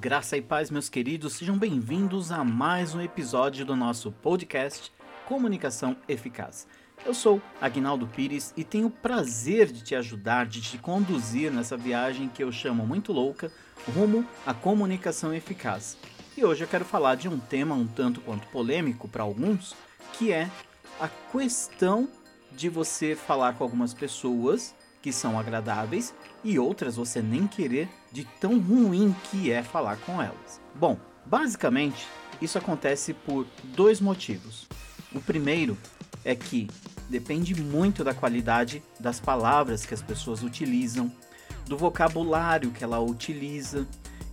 Graça e paz, meus queridos, sejam bem-vindos a mais um episódio do nosso podcast Comunicação Eficaz. Eu sou Aguinaldo Pires e tenho o prazer de te ajudar, de te conduzir nessa viagem que eu chamo muito louca, rumo à comunicação eficaz. E hoje eu quero falar de um tema um tanto quanto polêmico para alguns, que é a questão de você falar com algumas pessoas que são agradáveis e outras você nem querer, de tão ruim que é falar com elas. Bom, basicamente isso acontece por dois motivos. O primeiro é que depende muito da qualidade das palavras que as pessoas utilizam, do vocabulário que ela utiliza,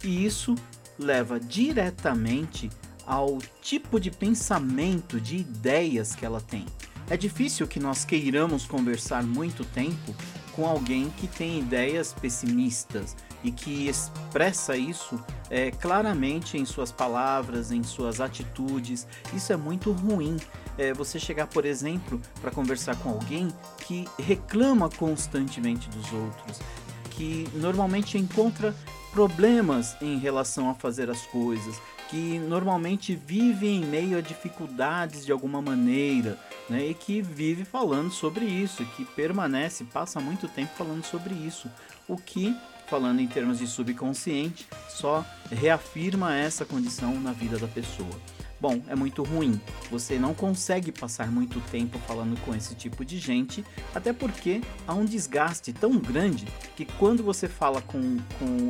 e isso leva diretamente ao tipo de pensamento, de ideias que ela tem. É difícil que nós queiramos conversar muito tempo com alguém que tem ideias pessimistas e que expressa isso claramente em suas palavras, em suas atitudes. Isso é muito ruim. Você chegar, por exemplo, para conversar com alguém que reclama constantemente dos outros, que normalmente encontra problemas em relação a fazer as coisas, que normalmente vive em meio a dificuldades de alguma maneira, né, e que vive falando sobre isso, que permanece, passa muito tempo falando sobre isso, o que, falando em termos de subconsciente, só reafirma essa condição na vida da pessoa. Bom, é muito ruim, você não consegue passar muito tempo falando com esse tipo de gente, até porque há um desgaste tão grande que quando você fala com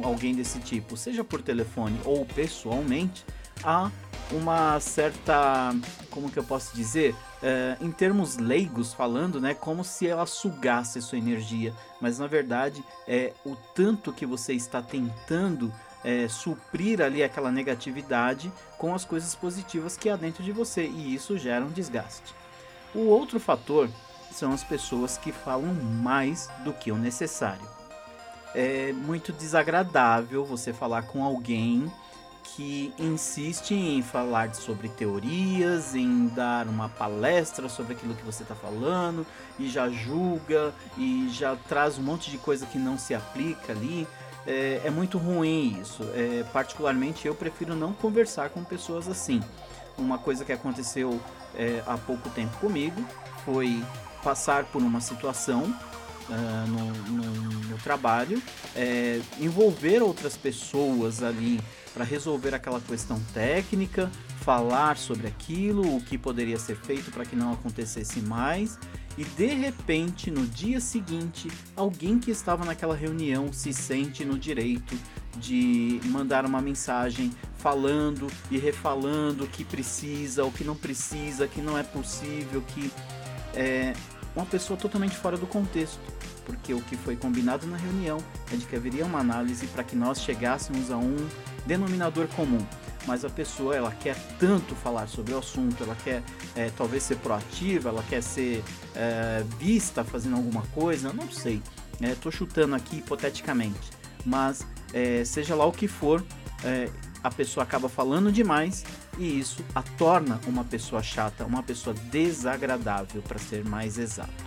alguém desse tipo, seja por telefone ou pessoalmente, há uma certa, como que eu posso dizer, em termos leigos falando, né, como se ela sugasse a sua energia, mas na verdade é o tanto que você está tentando suprir ali aquela negatividade com as coisas positivas que há dentro de você, e isso gera um desgaste. O outro fator são as pessoas que falam mais do que o necessário. É muito desagradável você falar com alguém que insiste em falar sobre teorias, em dar uma palestra sobre aquilo que você está falando, e já julga, e já traz um monte de coisa que não se aplica ali. É muito ruim isso, particularmente eu prefiro não conversar com pessoas assim. Uma coisa que aconteceu há pouco tempo comigo foi passar por uma situação no trabalho, envolver outras pessoas ali para resolver aquela questão técnica, falar sobre aquilo, o que poderia ser feito para que não acontecesse mais. E de repente, no dia seguinte, alguém que estava naquela reunião se sente no direito de mandar uma mensagem falando e refalando o que precisa, o que não precisa, que não é possível, que é uma pessoa totalmente fora do contexto, porque o que foi combinado na reunião é de que haveria uma análise para que nós chegássemos a um denominador comum. Mas a pessoa, ela quer tanto falar sobre o assunto, ela quer talvez ser proativa, ela quer ser vista fazendo alguma coisa, não sei, estou chutando aqui hipoteticamente, mas seja lá o que for, a pessoa acaba falando demais e isso a torna uma pessoa chata, uma pessoa desagradável, para ser mais exato.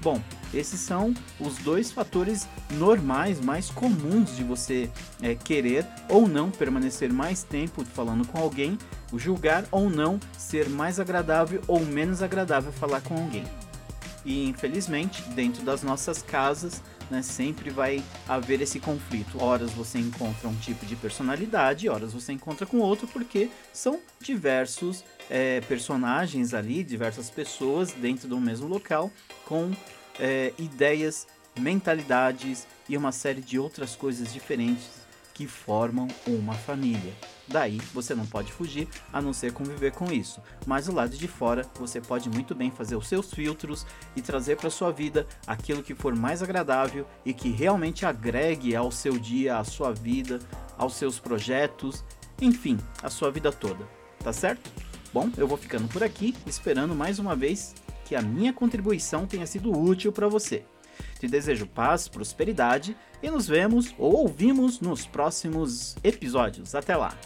Bom, esses são os dois fatores normais, mais comuns de você querer ou não permanecer mais tempo falando com alguém, julgar ou não, ser mais agradável ou menos agradável falar com alguém. E infelizmente, dentro das nossas casas, né, sempre vai haver esse conflito. Horas você encontra um tipo de personalidade, horas você encontra com outro, porque são diversos personagens ali, diversas pessoas dentro do mesmo local, com ideias, mentalidades e uma série de outras coisas diferentes que formam uma família. Daí você não pode fugir, a não ser conviver com isso. Mas do lado de fora, você pode muito bem fazer os seus filtros e trazer para sua vida aquilo que for mais agradável e que realmente agregue ao seu dia, à sua vida, aos seus projetos, enfim, à sua vida toda. Tá certo? Bom, eu vou ficando por aqui, esperando mais uma vez que a minha contribuição tenha sido útil para você. Te desejo paz, prosperidade e nos vemos ou ouvimos nos próximos episódios. Até lá!